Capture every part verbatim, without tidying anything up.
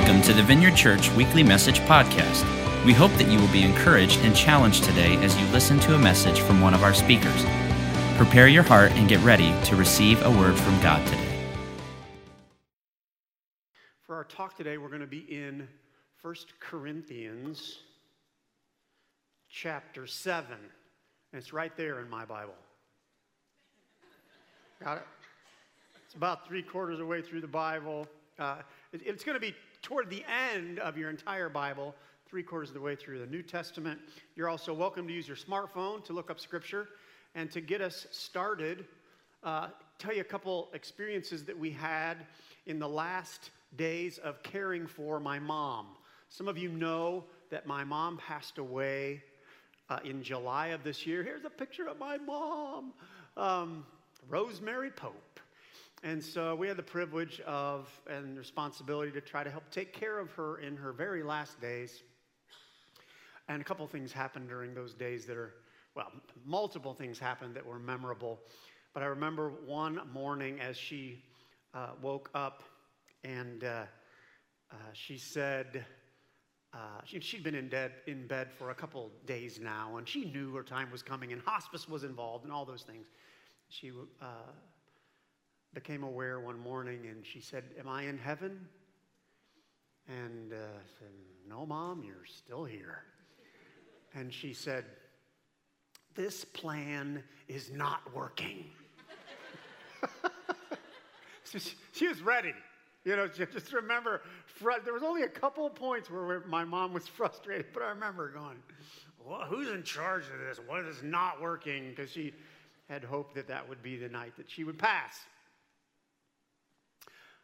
Welcome to the Vineyard Church Weekly Message Podcast. We hope that you will be encouraged and challenged today as you listen to a message from one of our speakers. Prepare your heart and get ready to receive a word from God today. For our talk today, we're going to be in First Corinthians chapter seven. And it's right there in my Bible. Got it? It's about three quarters of the way through the Bible. Uh, it, it's going to be toward the end of your entire Bible, three quarters of the way through the New Testament. You're also welcome to use your smartphone to look up Scripture. And to get us started, uh, tell you a couple experiences that we had in the last days of caring for my mom. Some of you know that my mom passed away uh, in July of this year. Here's a picture of my mom, um, Rosemary Pope. And so we had the privilege of and responsibility to try to help take care of her in her very last days. And a couple things happened during those days that are, well, multiple things happened that were memorable. But I remember one morning as she uh, woke up and uh, uh, she said, uh, she, she'd been in, dead, in bed for a couple days now, and she knew her time was coming, and hospice was involved and all those things. She uh became aware one morning, and she said, "Am I in heaven?" And uh, I said, "No, Mom, you're still here." And she said, "This plan is not working." So she, she was ready. You know, just remember, fr- there was only a couple of points where, where my mom was frustrated, but I remember going, well, who's in charge of this? What is not working? Because she had hoped that that would be the night that she would pass.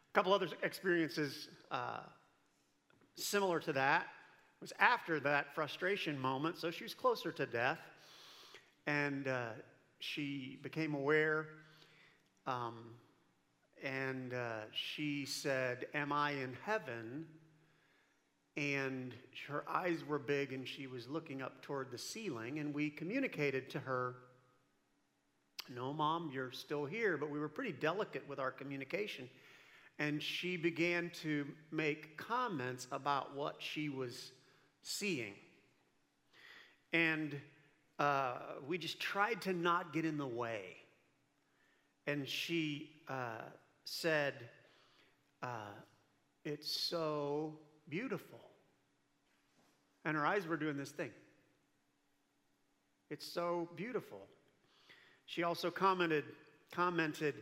A couple other experiences uh, similar to that. It was after that frustration moment, so she was closer to death, and uh, she became aware, um, and uh, she said, "Am I in heaven?" And her eyes were big, and she was looking up toward the ceiling, and we communicated to her, "No, Mom, you're still here," but we were pretty delicate with our communication. And she began to make comments about what she was seeing. And uh, we just tried to not get in the way. And she uh, said, uh, "It's so beautiful." And her eyes were doing this thing. It's so beautiful. She also commented, commented,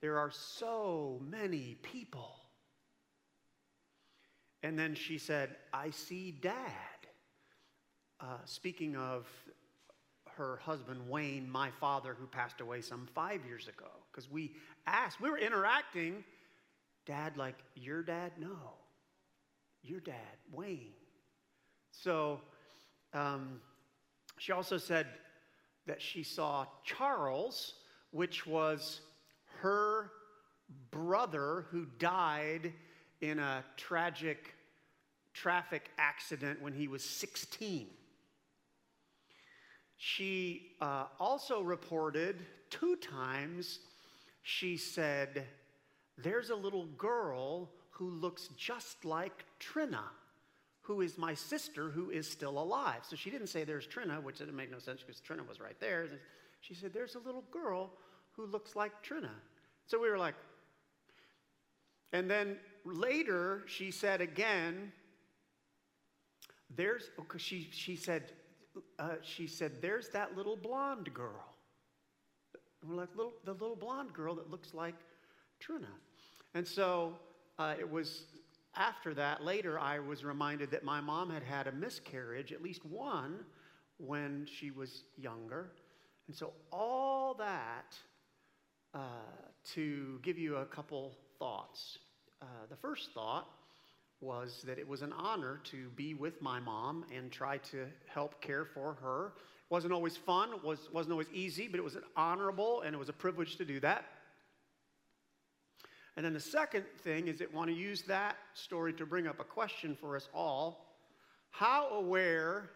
"There are so many people." And then she said, "I see Dad." Uh, speaking of her husband, Wayne, my father, who passed away some five years ago. Because we asked, we were interacting, "Dad, like your dad?" "No, your dad, Wayne." So um, she also said that she saw Charles, which was her brother who died in a tragic traffic accident when he was sixteen. She uh, also reported two times, she said, "There's a little girl who looks just like Trina, who is my sister who is still alive." So she didn't say there's Trina, which didn't make no sense because Trina was right there. She said, "There's a little girl who looks like Trina." So we were like, and then later she said again, "There's," because she she said, uh, she said, "There's that little blonde girl." And we're like, little the little blonde girl that looks like Trina. And so uh, it was after that later I was reminded that my mom had had a miscarriage, at least one, when she was younger, and so all that. Uh, to give you a couple thoughts. Uh, the first thought was that it was an honor to be with my mom and try to help care for her. It wasn't always fun, it was, wasn't always easy, but it was honorable and it was a privilege to do that. And then the second thing is that I want to use that story to bring up a question for us all. How aware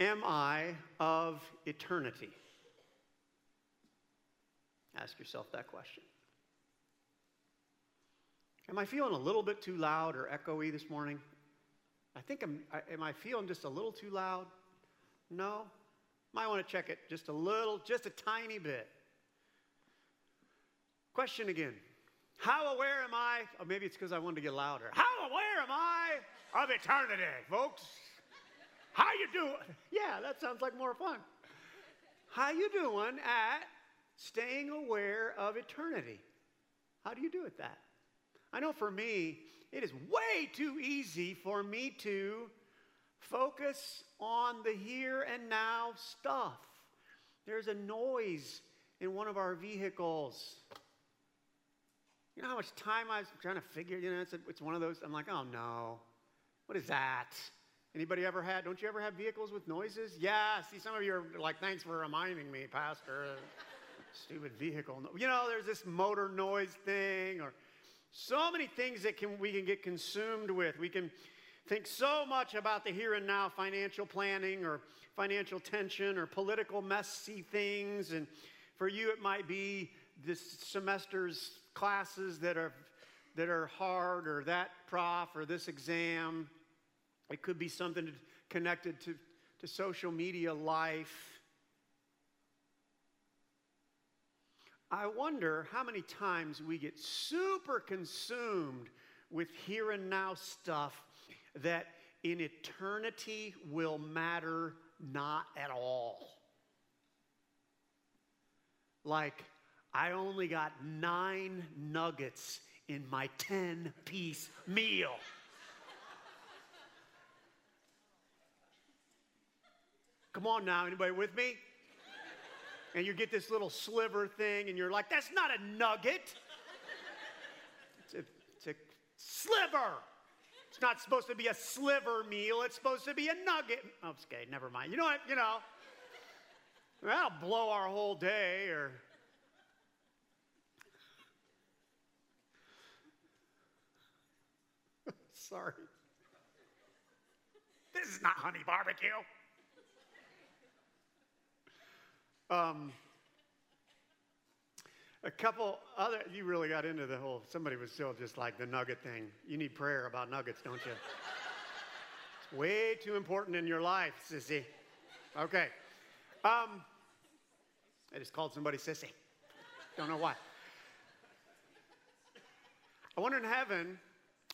am I of eternity? Ask yourself that question. Am I feeling a little bit too loud or echoey this morning? I think I'm, am I feeling just a little too loud? No? Might want to check it just a little, just a tiny bit. Question again. How aware am I? Or maybe it's because I wanted to get louder. How aware am I of eternity, folks? How you doing? Yeah, that sounds like more fun. How you doing at staying aware of eternity? How do you do with that? I know for me, it is way too easy for me to focus on the here and now stuff. There's a noise in one of our vehicles. You know how much time I was trying to figure, you know, it's, a, it's one of those, I'm like, oh no, what is that? Anybody ever had, don't you ever have vehicles with noises? Yeah, see, some of you are like, thanks for reminding me, Pastor. Stupid vehicle. You know, there's this motor noise thing, or so many things that can we can get consumed with. We can think so much about the here and now, financial planning or financial tension or political messy things. And for you, it might be this semester's classes that are that are hard, or that prof, or this exam. It could be something connected to, to social media life. I wonder how many times we get super consumed with here and now stuff that in eternity will matter not at all. Like, I only got nine nuggets in my ten-piece meal. Come on now, anybody with me? And you get this little sliver thing, and you're like, that's not a nugget. It's a, it's a sliver. It's not supposed to be a sliver meal. It's supposed to be a nugget. Okay, never mind. You know what? You know, that'll blow our whole day. Or sorry. This is not honey barbecue. Um, a couple other, you really got into the whole, somebody was still just like the nugget thing. You need prayer about nuggets, don't you? It's way too important in your life, sissy. Okay. Um, I just called somebody sissy. Don't know why. I wonder in heaven,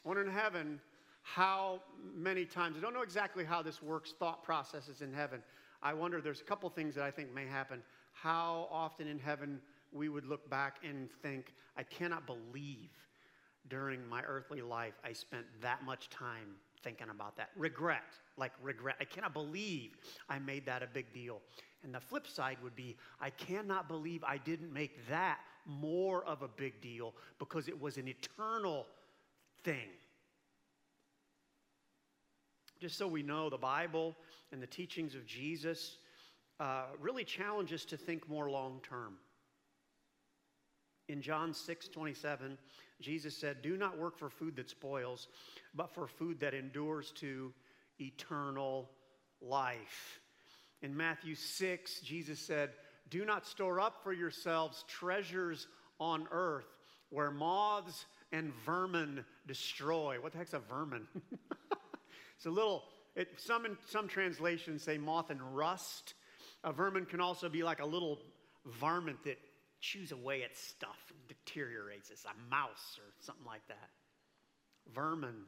I wonder in heaven how many times, I don't know exactly how this works, thought processes in heaven. I wonder, there's a couple things that I think may happen. How often in heaven we would look back and think, I cannot believe during my earthly life I spent that much time thinking about that. Regret, like regret. I cannot believe I made that a big deal. And the flip side would be, I cannot believe I didn't make that more of a big deal because it was an eternal thing. Just so we know, the Bible and the teachings of Jesus uh, really challenge us to think more long-term. In John six twenty-seven, Jesus said, do not work for food that spoils, but for food that endures to eternal life. In Matthew six, Jesus said, do not store up for yourselves treasures on earth where moths and vermin destroy. What the heck's a vermin? It's a little, it, some, in, some translations say moth and rust. A vermin can also be like a little varmint that chews away at stuff and deteriorates. It's a mouse or something like that. Vermin.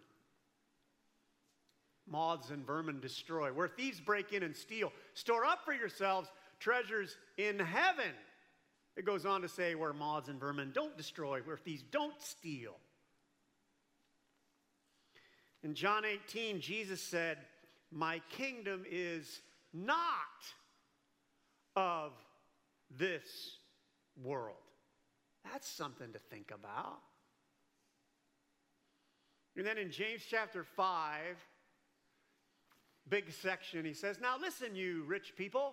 Moths and vermin destroy. Where thieves break in and steal, store up for yourselves treasures in heaven. It goes on to say where moths and vermin don't destroy, where thieves don't steal. In John eighteen, Jesus said, my kingdom is not of this world. That's something to think about. And then in James chapter five, big section, he says, now listen, you rich people,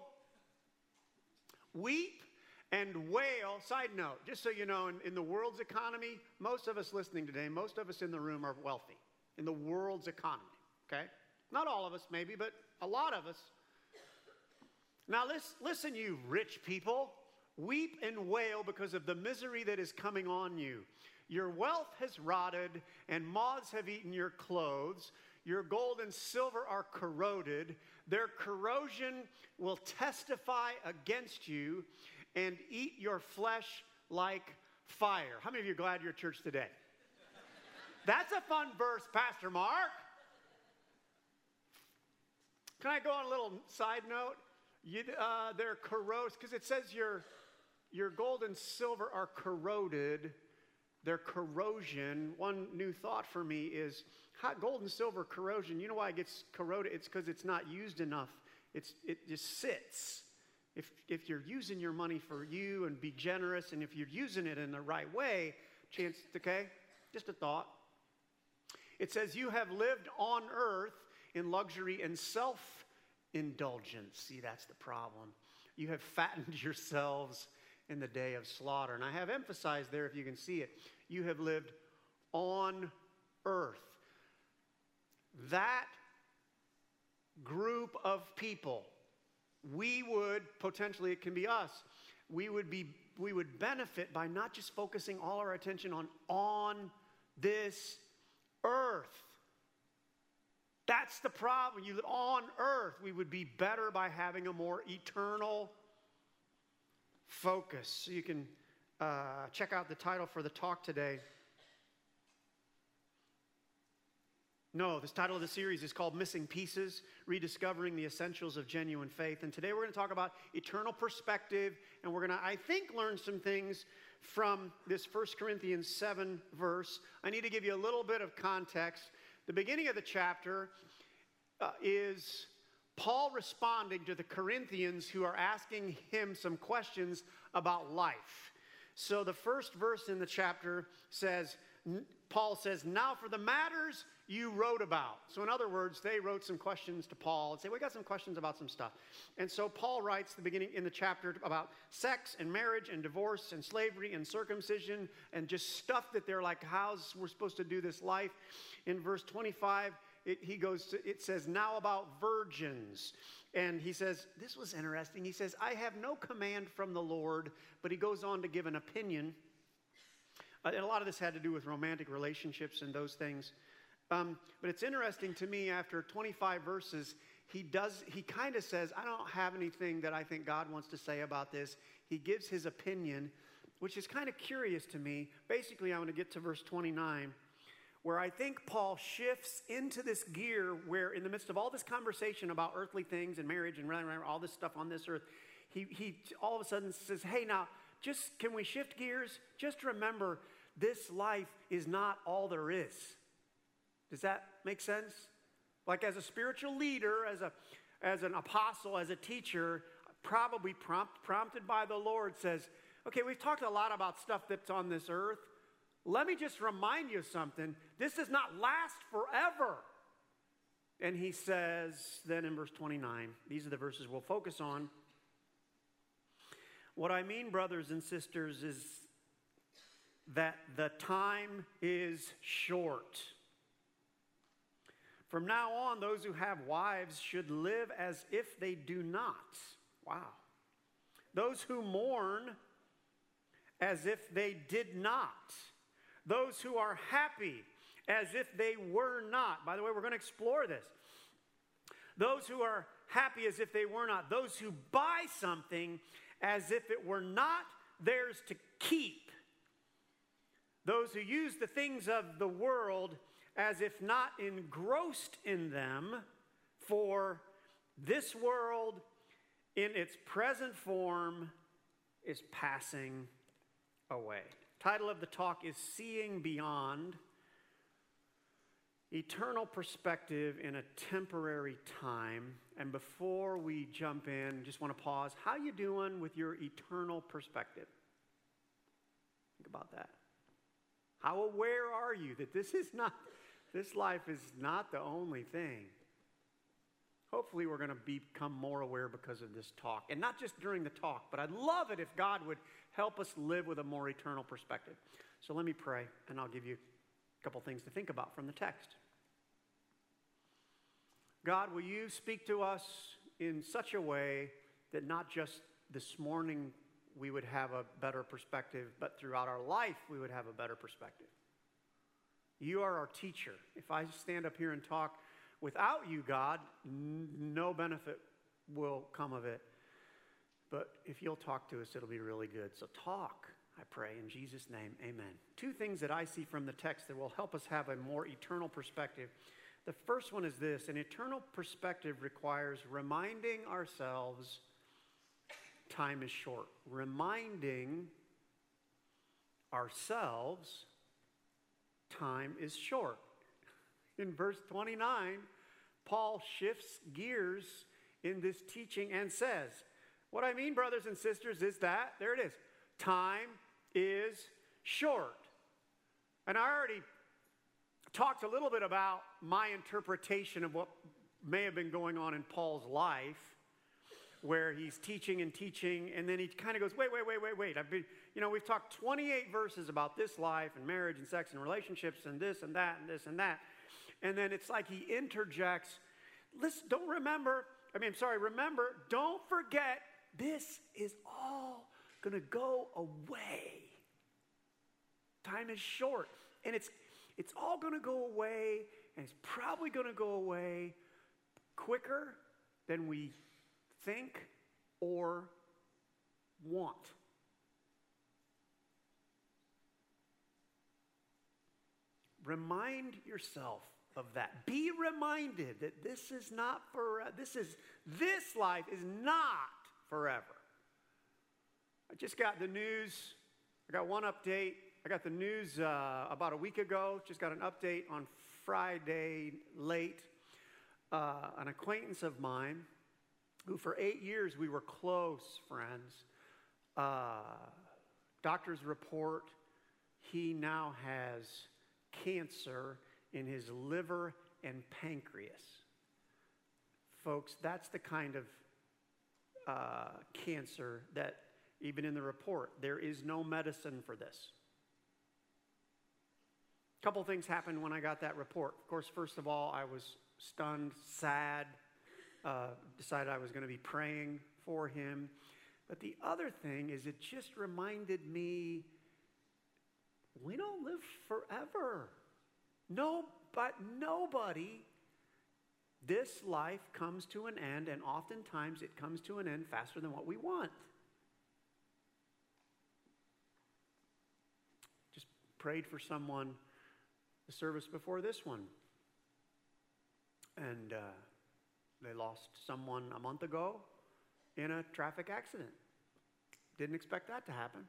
weep and wail. Side note, just so you know, in, in the world's economy, most of us listening today, most of us in the room are wealthy. In the world's economy, okay? Not all of us, maybe, but a lot of us. Now, listen, listen, you rich people, Weep and wail because of the misery that is coming on you. Your wealth has rotted, and moths have eaten your clothes. Your gold and silver are corroded. Their corrosion will testify against you and eat your flesh like fire. How many of you are glad you're at church today? That's a fun verse, Pastor Mark. Can I go on a little side note? You, uh, they're corrosive, because it says your, your gold and silver are corroded. Their corrosion. One new thought for me is how gold and silver corrosion. You know why it gets corroded? It's because it's not used enough. It's it just sits. If if you're using your money for you and be generous, and if you're using it in the right way, chance. Okay, just a thought. It says you have lived on earth in luxury and self-indulgence. See, that's the problem. You have fattened yourselves in the day of slaughter. And I have emphasized there, if you can see it, you have lived on earth. That group of people, we would, potentially it can be us, we would be, we would benefit by not just focusing all our attention on, on this earth. That's the problem. You live on earth. We would be better by having a more eternal focus. So you can uh, check out the title for the talk today. No, this title of the series is called Missing Pieces, Rediscovering the Essentials of Genuine Faith. And today we're going to talk about eternal perspective, and we're going to, I think, learn some things from this First Corinthians seven verse. I need to give you a little bit of context. The beginning of the chapter uh, is Paul responding to the Corinthians who are asking him some questions about life. So the first verse in the chapter says, Paul says, now for the matters you wrote about. So in other words, they wrote some questions to Paul and say, we got some questions about some stuff. And so Paul writes the beginning in the chapter about sex and marriage and divorce and slavery and circumcision and just stuff that they're like, how's we're supposed to do this life? In verse twenty-five, It, he goes to, it says, now about virgins. And he says, this was interesting. He says, I have no command from the Lord, but he goes on to give an opinion. Uh, and a lot of this had to do with romantic relationships and those things. Um, but it's interesting to me, after twenty-five verses, he does, he kind of says, I don't have anything that I think God wants to say about this. He gives his opinion, which is kind of curious to me. Basically, I want to get to verse twenty-nine. Where I think Paul shifts into this gear where in the midst of all this conversation about earthly things and marriage and all this stuff on this earth, he, he all of a sudden says, hey, now, just can we shift gears? Just remember, this life is not all there is. Does that make sense? Like as a spiritual leader, as a as an apostle, as a teacher, probably prompt, prompted by the Lord, says, okay, we've talked a lot about stuff that's on this earth. Let me just remind you of something. This does not last forever. And he says then in verse twenty-nine, these are the verses we'll focus on. What I mean, brothers and sisters, is that the time is short. From now on, those who have wives should live as if they do not. Wow. Those who mourn as if they did not. Those who are happy as if they were not. By the way, we're going to explore this. Those who are happy as if they were not. Those who buy something as if it were not theirs to keep. Those who use the things of the world as if not engrossed in them. For this world in its present form is passing away. Title of the talk is Seeing Beyond, Eternal Perspective in a Temporary Time. And before we jump in, just want to pause. How you doing with your eternal perspective? Think about that. How aware are you that this is not, this life is not the only thing? Hopefully we're going to become more aware because of this talk. And not just during the talk, but I'd love it if God would help us live with a more eternal perspective. So let me pray, and I'll give you a couple things to think about from the text. God, will you speak to us in such a way that not just this morning we would have a better perspective, but throughout our life, we would have a better perspective. You are our teacher. If I stand up here and talk without you, God, n- no benefit will come of it. But if you'll talk to us, it'll be really good. So talk, I pray, in Jesus' name, amen. Two things that I see from the text that will help us have a more eternal perspective. The first one is this: an eternal perspective requires reminding ourselves time is short. Reminding ourselves time is short. In verse twenty-nine, Paul shifts gears in this teaching and says, what I mean, brothers and sisters, is that, there it is, time is short. And I already talked a little bit about my interpretation of what may have been going on in Paul's life, where he's teaching and teaching, and then he kind of goes, wait, wait, wait, wait, wait. I've been, you know, we've talked twenty-eight verses about this life and marriage and sex and relationships and this and that and this and that. And then it's like he interjects, listen, don't remember, I mean, I'm sorry, remember, don't forget, this is all going to go away. Time is short, and it's, it's all going to go away, and it's probably going to go away quicker than we think or want. Remind yourself of that. Be reminded that this is not forever. This is this life is not forever. I just got the news. I got one update. I got the news uh, about a week ago. Just got an update on Friday late. Uh, an acquaintance of mine, who for eight years we were close friends, uh, doctors report he now has cancer in his liver and pancreas. Folks, that's the kind of uh, cancer that, even in the report, there is no medicine for this. A couple things happened when I got that report. Of course, first of all, I was stunned, sad. Uh, decided I was going to be praying for him. But the other thing is, it just reminded me, we don't live forever. No, but nobody, this life comes to an end, and oftentimes it comes to an end faster than what we want. Just prayed for someone the service before this one. And, uh, They lost someone a month ago in a traffic accident. Didn't expect that to happen.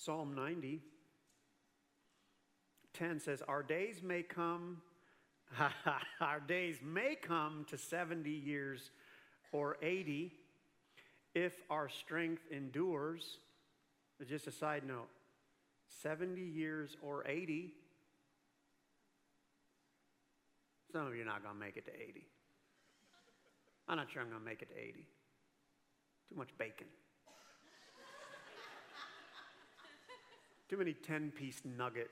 Psalm ninety, ten says, our days may come, our days may come to seventy years or eighty if our strength endures. But just a side note, seventy years or eighty. Some of you are not going to make it to eighty. I'm not sure I'm going to make it to eighty. Too much bacon. Too many ten-piece nugget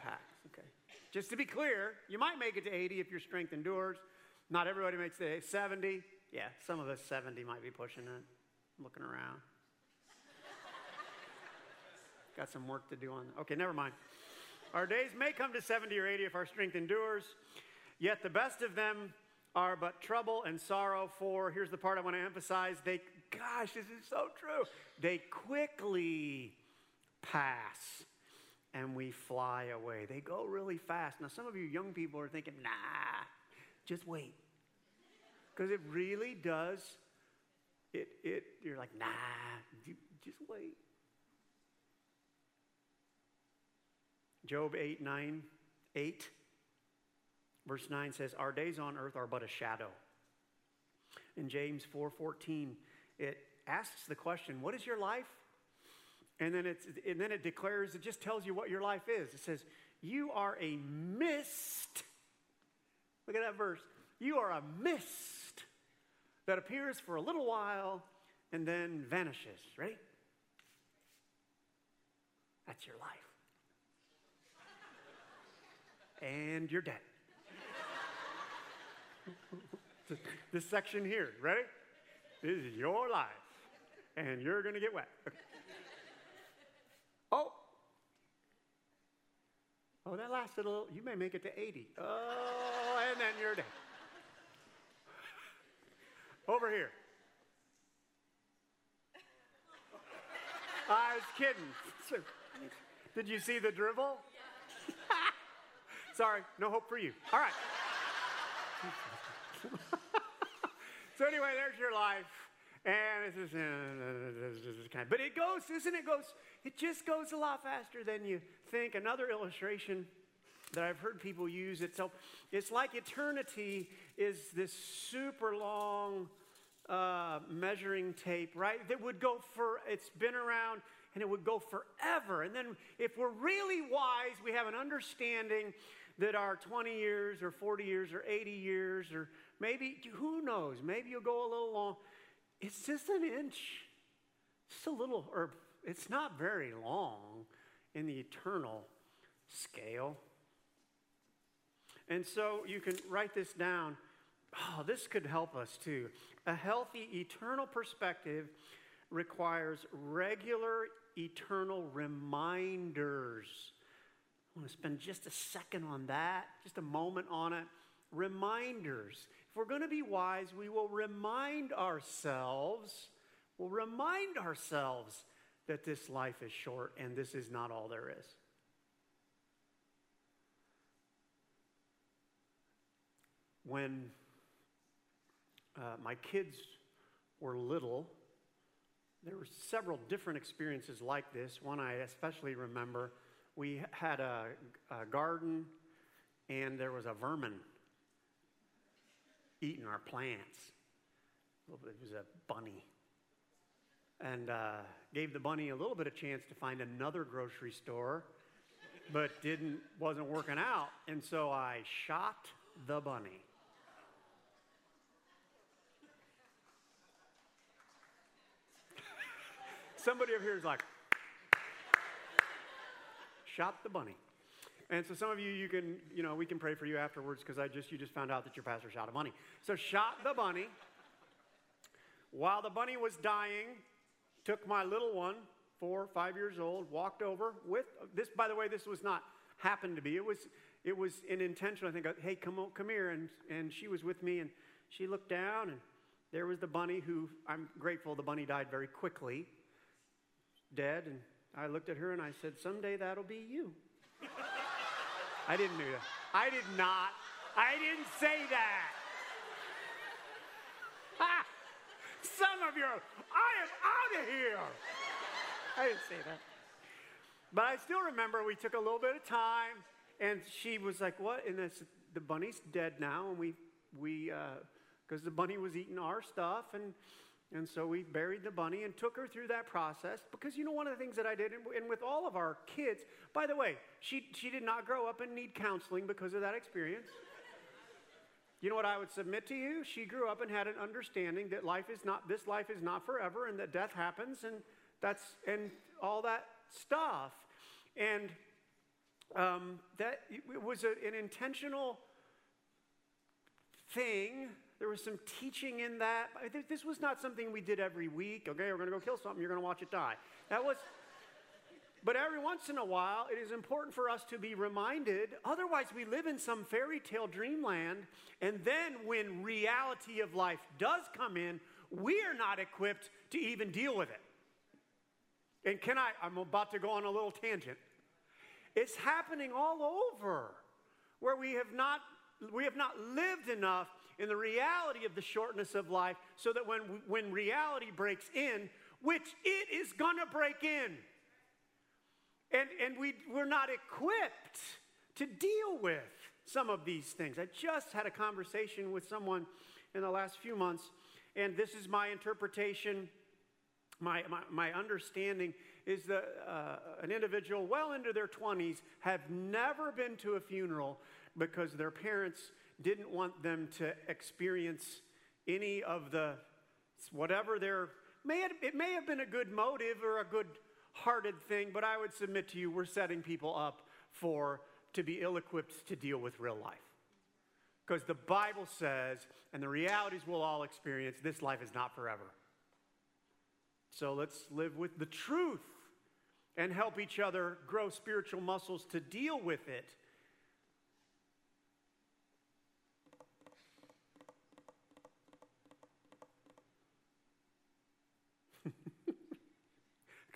packs. Okay. Just to be clear, you might make it to eighty if your strength endures. Not everybody makes it to seventy. Yeah, some of us seventy might be pushing it. I'm looking around. Got some work to do on that. Okay, never mind. Our days may come to seventy or eighty if our strength endures, yet the best of them are but trouble and sorrow for, here's the part I want to emphasize, they, gosh, this is so true, they quickly pass and we fly away. They go really fast. Now, some of you young people are thinking, nah, just wait. Because it really does, it, it, you're like, nah, just wait. Job eight, nine, eight, verse nine says, our days on earth are but a shadow. In James four, fourteen, it asks the question, what is your life? And then, it's, and then it declares, it just tells you what your life is. It says, you are a mist. Look at that verse. You are a mist that appears for a little while and then vanishes. Ready? That's your life. And you're dead. This section here, ready? This is your life, and you're going to get wet. Okay. Oh. Oh, that lasted a little. You may make it to eighty. Oh, and then you're dead. Over here. I was kidding. Did you see the dribble? Sorry, no hope for you. All right. So anyway, there's your life. And it's just, uh, kind of, but it goes, isn't it goes, it just goes a lot faster than you think. Another illustration that I've heard people use, it's, it's like eternity is this super long uh, measuring tape, right? That would go for, it's been around and it would go forever. And then if we're really wise, we have an understanding that our twenty years or forty years or eighty years or maybe, who knows, maybe you'll go a little long. It's just an inch, just a little, or it's not very long in the eternal scale. And so you can write this down. Oh, this could help us too. A healthy eternal perspective requires regular eternal reminders. I want to spend just a second on that, just a moment on it. Reminders. If we're going to be wise, we will remind ourselves, we'll remind ourselves that this life is short and this is not all there is. When uh, my kids were little, there were several different experiences like this. One I especially remember, we had a, a garden and there was a vermin eating our plants. It was a bunny. And uh, gave the bunny a little bit of chance to find another grocery store, but didn't, wasn't working out. And so I shot the bunny. Somebody over here is like, shot the bunny. And so some of you, you can, you know, we can pray for you afterwards because I just, you just found out that your pastor shot a bunny. So shot the bunny. While the bunny was dying, took my little one, four, five years old, walked over with, this, by the way, this was not happened to be. It was, it was an intention. I think, hey, come on, come here. And, and she was with me and she looked down and there was the bunny who, I'm grateful the bunny died very quickly, dead. And I looked at her and I said, someday that'll be you. I didn't do that. I did not. I didn't say that. Ah, some of you, I am out of here. I didn't say that. But I still remember we took a little bit of time, and she was like, what? And this, the bunny's dead now, and we, we, because uh, the bunny was eating our stuff, and, and so we buried the bunny and took her through that process. Because, you know, one of the things that I did, and, and with all of our kids, by the way, she, she did not grow up and need counseling because of that experience. You know what I would submit to you? She grew up and had an understanding that life is not, this life is not forever and that death happens and that's, and all that stuff. And um, that it was a, an intentional thing. There was some teaching in that. This was not something we did every week. Okay, we're going to go kill something. You're going to watch it die. That was, but every once in a while, it is important for us to be reminded. Otherwise, we live in some fairy tale dreamland. And then when reality of life does come in, we are not equipped to even deal with it. And can I, I'm about to go on a little tangent. It's happening all over where we have not, we have not lived enough in the reality of the shortness of life, so that when, when reality breaks in, which it is going to break in, and, and we, we're not equipped to deal with some of these things. I just had a conversation with someone in the last few months, and this is my interpretation, my, my, my understanding is that uh, an individual well into their twenties have never been to a funeral because their parents didn't want them to experience any of the, whatever their, may have, it may have been a good motive or a good-hearted thing, but I would submit to you, we're setting people up for, to be ill-equipped to deal with real life. Because the Bible says, and the realities we'll all experience, this life is not forever. So let's live with the truth and help each other grow spiritual muscles to deal with it.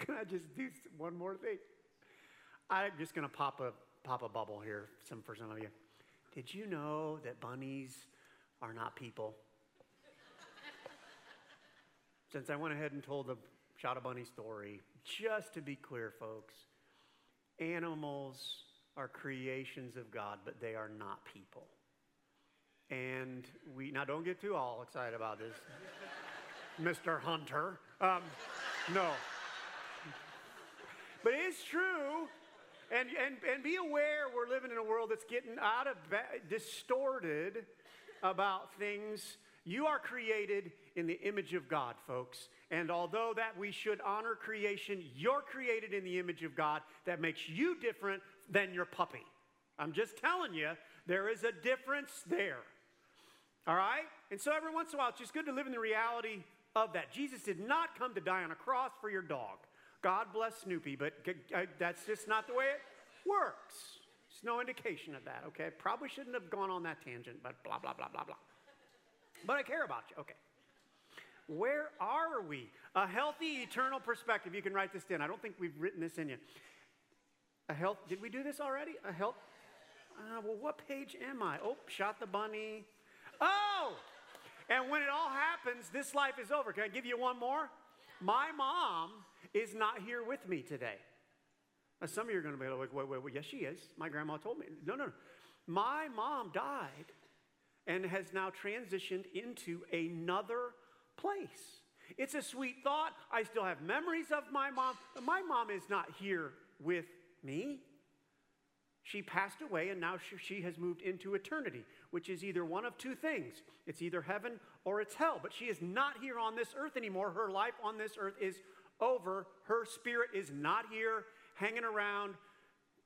Can I just do one more thing? I'm just going to pop a pop a bubble here some, for some of you. Did you know that bunnies are not people? Since I went ahead and told the Shot a Bunny story, just to be clear, folks, animals are creations of God, but they are not people. And we, now don't get too all excited about this, Mister Hunter. Um, no. But it is true, and, and, and be aware we're living in a world that's getting out of, distorted about things. You are created in the image of God, folks. And although that we should honor creation, you're created in the image of God. That makes you different than your puppy. I'm just telling you, there is a difference there. All right? And so every once in a while, it's just good to live in the reality of that. Jesus did not come to die on a cross for your dog. God bless Snoopy, but that's just not the way it works. There's no indication of that, okay? Probably shouldn't have gone on that tangent, but blah, blah, blah, blah, blah. But I care about you, okay. Where are we? A healthy, eternal perspective. You can write this in. I don't think we've written this in yet. A health, did we do this already? A health, uh, well, what page am I? Oh, shot the bunny. Oh, and when it all happens, this life is over. Can I give you one more? My mom is not here with me today. Now, some of you are going to be like, wait, wait, wait. Yes, she is. My grandma told me. No, no, no. My mom died and has now transitioned into another place. It's a sweet thought. I still have memories of my mom. My mom is not here with me. She passed away, and now she has moved into eternity, which is either one of two things. It's either heaven or it's hell. But she is not here on this earth anymore. Her life on this earth is over. Her spirit is not here, hanging around,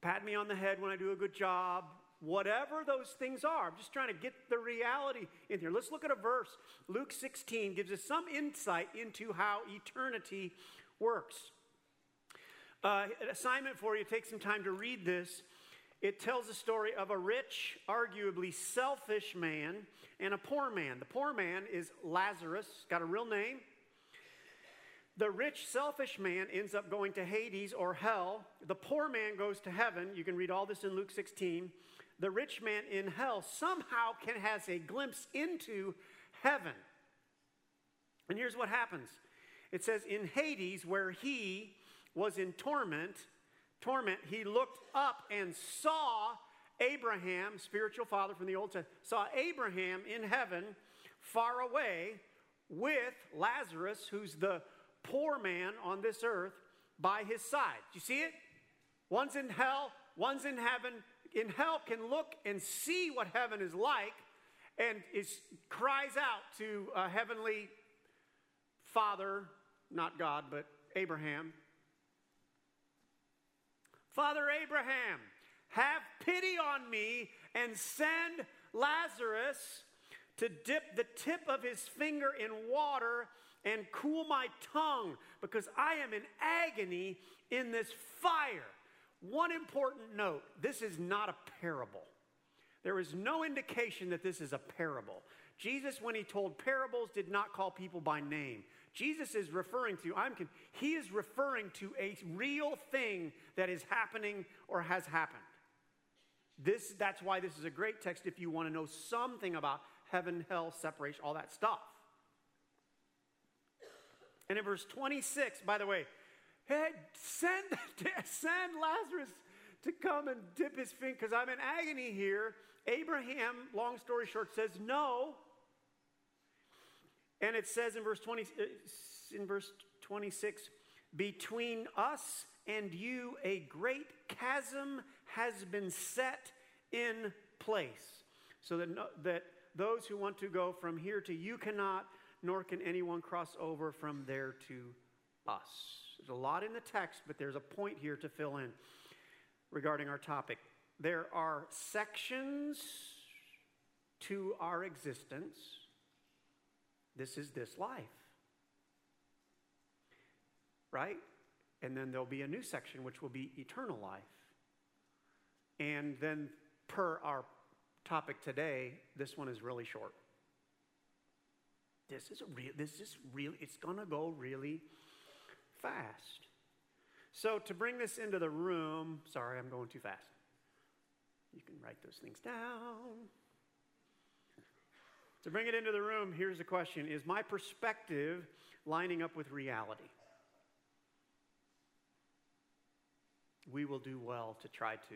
pat me on the head when I do a good job, whatever those things are. I'm just trying to get the reality in here. Let's look at a verse. Luke sixteen gives us some insight into how eternity works. Uh, an assignment for you. Take some time to read this. It tells the story of a rich, arguably selfish man and a poor man. The poor man is Lazarus, got a real name. The rich, selfish man ends up going to Hades or hell. The poor man goes to heaven. You can read all this in Luke sixteen. The rich man in hell somehow can has a glimpse into heaven. And here's what happens. It says, in Hades, where he was in torment, Torment, he looked up and saw Abraham, spiritual father from the Old Testament, saw Abraham in heaven far away with Lazarus, who's the poor man on this earth, by his side. Do you see it? One's in hell, one's in heaven. In hell can look and see what heaven is like and is, cries out to a heavenly father, not God, but Abraham. Father Abraham, have pity on me and send Lazarus to dip the tip of his finger in water and cool my tongue, because I am in agony in this fire. One important note, this is not a parable. There is no indication that this is a parable. Jesus, when he told parables, did not call people by name. Jesus is referring to, I'm, he is referring to a real thing that is happening or has happened. This, that's why this is a great text if you want to know something about heaven, hell, separation, all that stuff. And in verse twenty-six, by the way, hey, send, send Lazarus to come and dip his finger, because I'm in agony here. Abraham, long story short, says no. And it says in verse twenty, in verse twenty-six, between us and you a great chasm has been set in place, so that, no, that those who want to go from here to you cannot, nor can anyone cross over from there to us. There's a lot in the text, but there's a point here to fill in regarding our topic. There are sections to our existence, this is this life, right? And then there'll be a new section, which will be eternal life. And then per our topic today, this one is really short. This is, a re- this is really, it's going to go really fast. So to bring this into the room, sorry, I'm going too fast. You can write those things down. To bring it into the room, here's the question. Is my perspective lining up with reality? We will do well to try to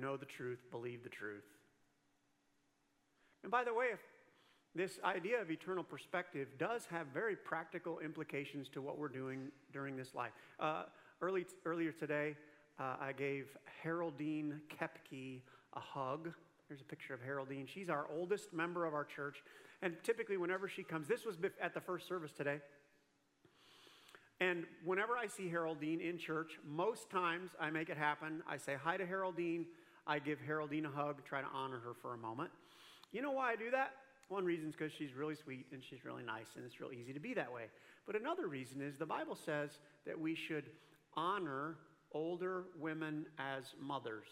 know the truth, believe the truth. And by the way, if this idea of eternal perspective does have very practical implications to what we're doing during this life. Uh, early, earlier today, uh, I gave Haroldine Kepke a hug. Here's a picture of Haroldine. She's our oldest member of our church. And typically whenever she comes, this was at the first service today. And whenever I see Haroldine in church, most times I make it happen. I say hi to Haroldine. I give Haroldine a hug, try to honor her for a moment. You know why I do that? One reason is because she's really sweet and she's really nice, and it's real easy to be that way. But another reason is the Bible says that we should honor older women as mothers,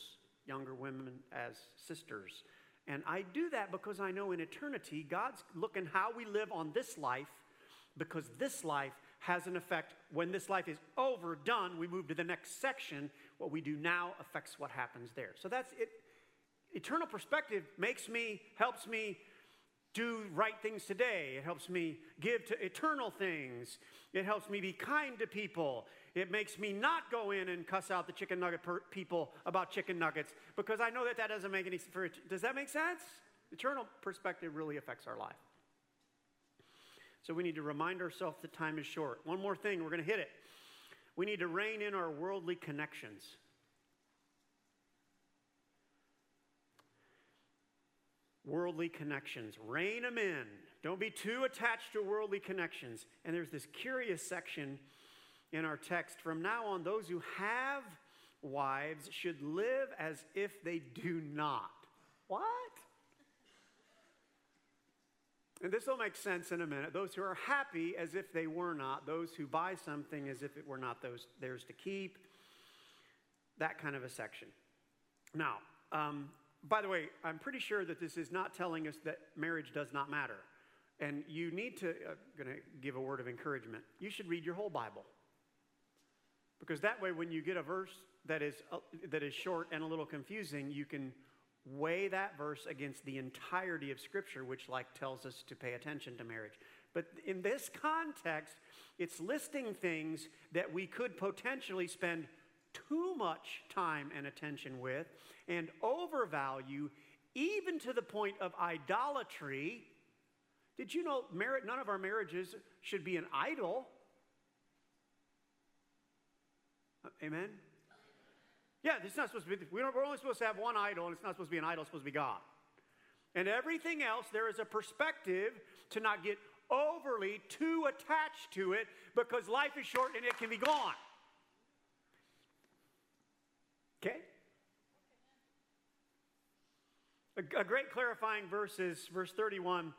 younger women as sisters. And I do that because I know in eternity, God's looking how we live on this life, because this life has an effect. When this life is over, done, we move to the next section. What we do now affects what happens there. So that's it. Eternal perspective makes me, helps me do right things today. It helps me give to eternal things. It helps me be kind to people. It makes me not go in and cuss out the chicken nugget per- people about chicken nuggets, because I know that that doesn't make any sense. Does that make sense? Eternal perspective really affects our life. So we need to remind ourselves that time is short. One more thing, we're going to hit it. We need to rein in our worldly connections. Worldly connections. Rein them in. Don't be too attached to worldly connections. And there's this curious section in our text. From now on, those who have wives should live as if they do not. What? And this will make sense in a minute. Those who are happy as if they were not. Those who buy something as if it were not those, theirs to keep. That kind of a section. Now, um, by the way, I'm pretty sure that this is not telling us that marriage does not matter. And you need to, I'm going to give a word of encouragement. You should read your whole Bible. Because that way, when you get a verse that is, uh, that is short and a little confusing, you can weigh that verse against the entirety of Scripture, which like tells us to pay attention to marriage. But in this context, it's listing things that we could potentially spend too much time and attention with and overvalue, even to the point of idolatry. Did you know marriage, none of our marriages should be an idol? Amen? Yeah, it's not supposed to be, we're only supposed to have one idol, and it's not supposed to be an idol, it's supposed to be God. And everything else, there is a perspective to not get overly too attached to it, because life is short and it can be gone. Okay? A, a great clarifying verse is verse thirty-one.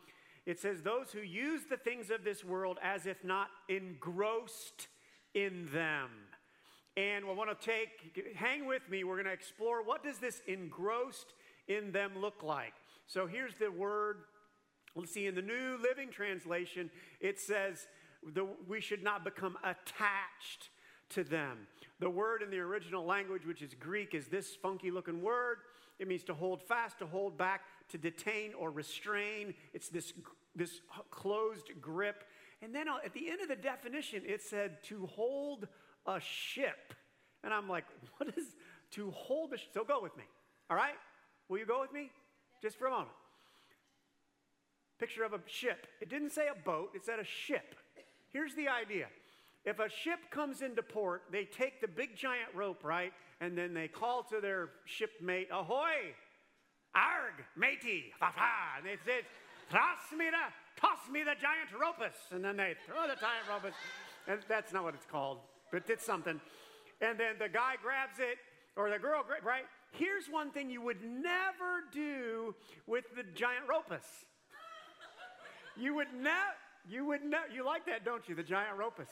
It says, those who use the things of this world as if not engrossed in them. And we want to take, hang with me, we're going to explore what does this engrossed in them look like. So here's the word. Let's see, in the New Living Translation, it says the, we should not become attached to them. The word in the original language, which is Greek, is this funky looking word. It means to hold fast, to hold back, to detain or restrain. It's this, this closed grip. And then at the end of the definition, it said to hold a ship. And I'm like, what is to hold a ship? So go with me. All right? Will you go with me? Just for a moment. Picture of a ship. It didn't say a boat. It said a ship. Here's the idea. If a ship comes into port, they take the big giant rope, right? And then they call to their shipmate, ahoy, arg, matey, fa-fa. And they say, toss me the, toss me the giant ropus. And then they throw the giant ropus. And that's not what it's called, but it's something. And then the guy grabs it, or the girl, right? Here's one thing you would never do with the giant ropus. You would never, you would never, you like that, don't you? The giant ropus.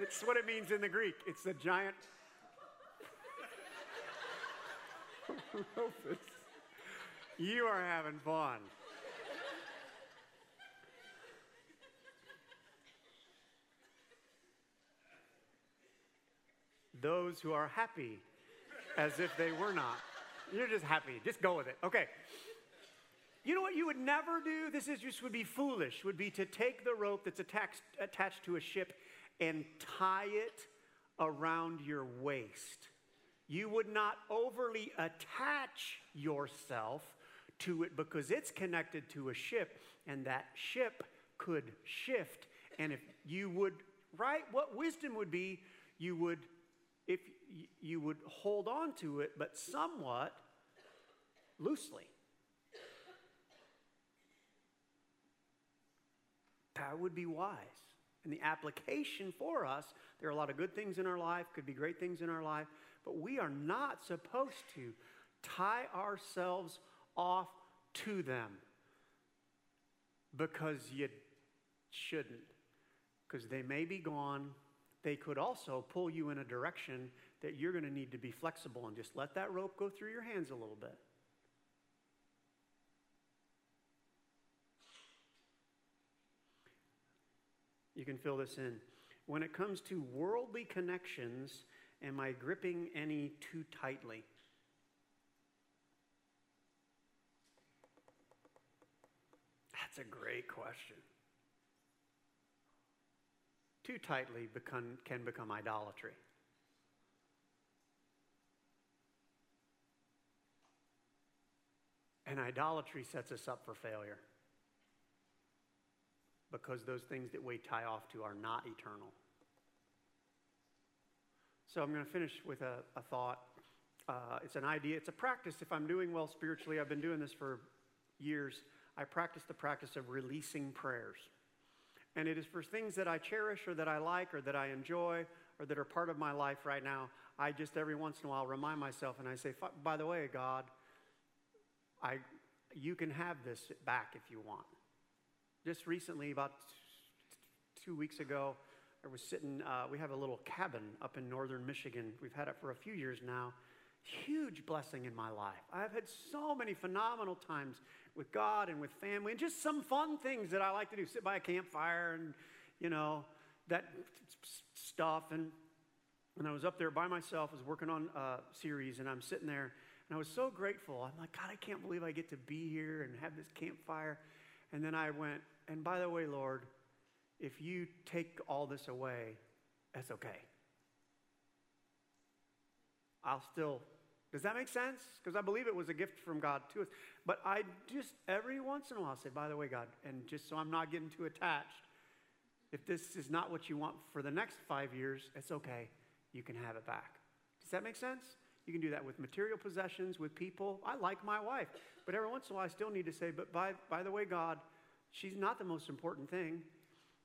It's what it means in the Greek. It's the giant ropus. You are having fun. Those who are happy as if they were not. You're just happy. Just go with it. Okay. You know what you would never do? This is just would be foolish, would be to take the rope that's attached, attached to a ship and tie it around your waist. You would not overly attach yourself to it because it's connected to a ship, and that ship could shift. And if you would, right, what wisdom would be, you would If you would hold on to it, but somewhat loosely. That would be wise. And the application for us, there are a lot of good things in our life, could be great things in our life, but we are not supposed to tie ourselves off to them because you shouldn't, because they may be gone. They could also pull you in a direction that you're going to need to be flexible and just let that rope go through your hands a little bit. You can fill this in. When it comes to worldly connections, am I gripping any too tightly? That's a great question. Too tightly become, can become idolatry. And idolatry sets us up for failure because those things that we tie off to are not eternal. So I'm going to finish with a, a thought. Uh, it's an idea. It's a practice. If I'm doing well spiritually, I've been doing this for years, I practice the practice of releasing prayers. And it is for things that I cherish or that I like or that I enjoy or that are part of my life right now. I just every once in a while remind myself and I say, by the way, God, I, you can have this back if you want. Just recently, about two weeks ago, I was sitting, uh, we have a little cabin up in northern Michigan. We've had it for a few years now. Huge blessing in my life. I've had so many phenomenal times with God and with family and just some fun things that I like to do. Sit by a campfire and, you know, that stuff. And, and I was up there by myself. I was working on a series, and I'm sitting there, and I was so grateful. I'm like, God, I can't believe I get to be here and have this campfire. And then I went, and by the way, Lord, if you take all this away, that's okay. I'll still... Does that make sense? Because I believe it was a gift from God to us. But I just every once in a while say, by the way, God, and just so I'm not getting too attached, if this is not what you want for the next five years, it's okay. You can have it back. Does that make sense? You can do that with material possessions, with people. I like my wife. But every once in a while, I still need to say, but by, by the way, God, she's not the most important thing.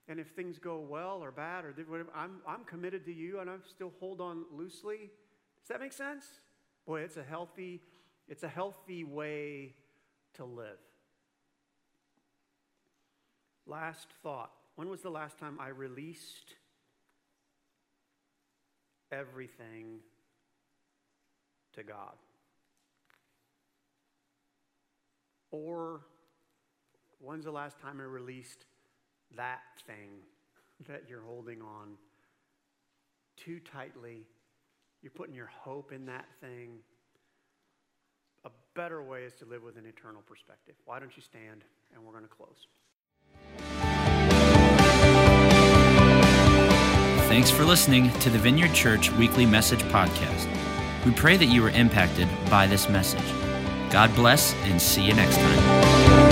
And if things go well or bad or whatever, I'm, I'm committed to you and I still hold on loosely. Does that make sense? Boy, it's a healthy, it's a healthy way to live. Last thought. When was the last time I released everything to God? Or when's the last time I released that thing that you're holding on too tightly? You're putting your hope in that thing. A better way is to live with an eternal perspective. Why don't you stand, and we're going to close. Thanks for listening to the Vineyard Church Weekly Message Podcast. We pray that you were impacted by this message. God bless, and see you next time.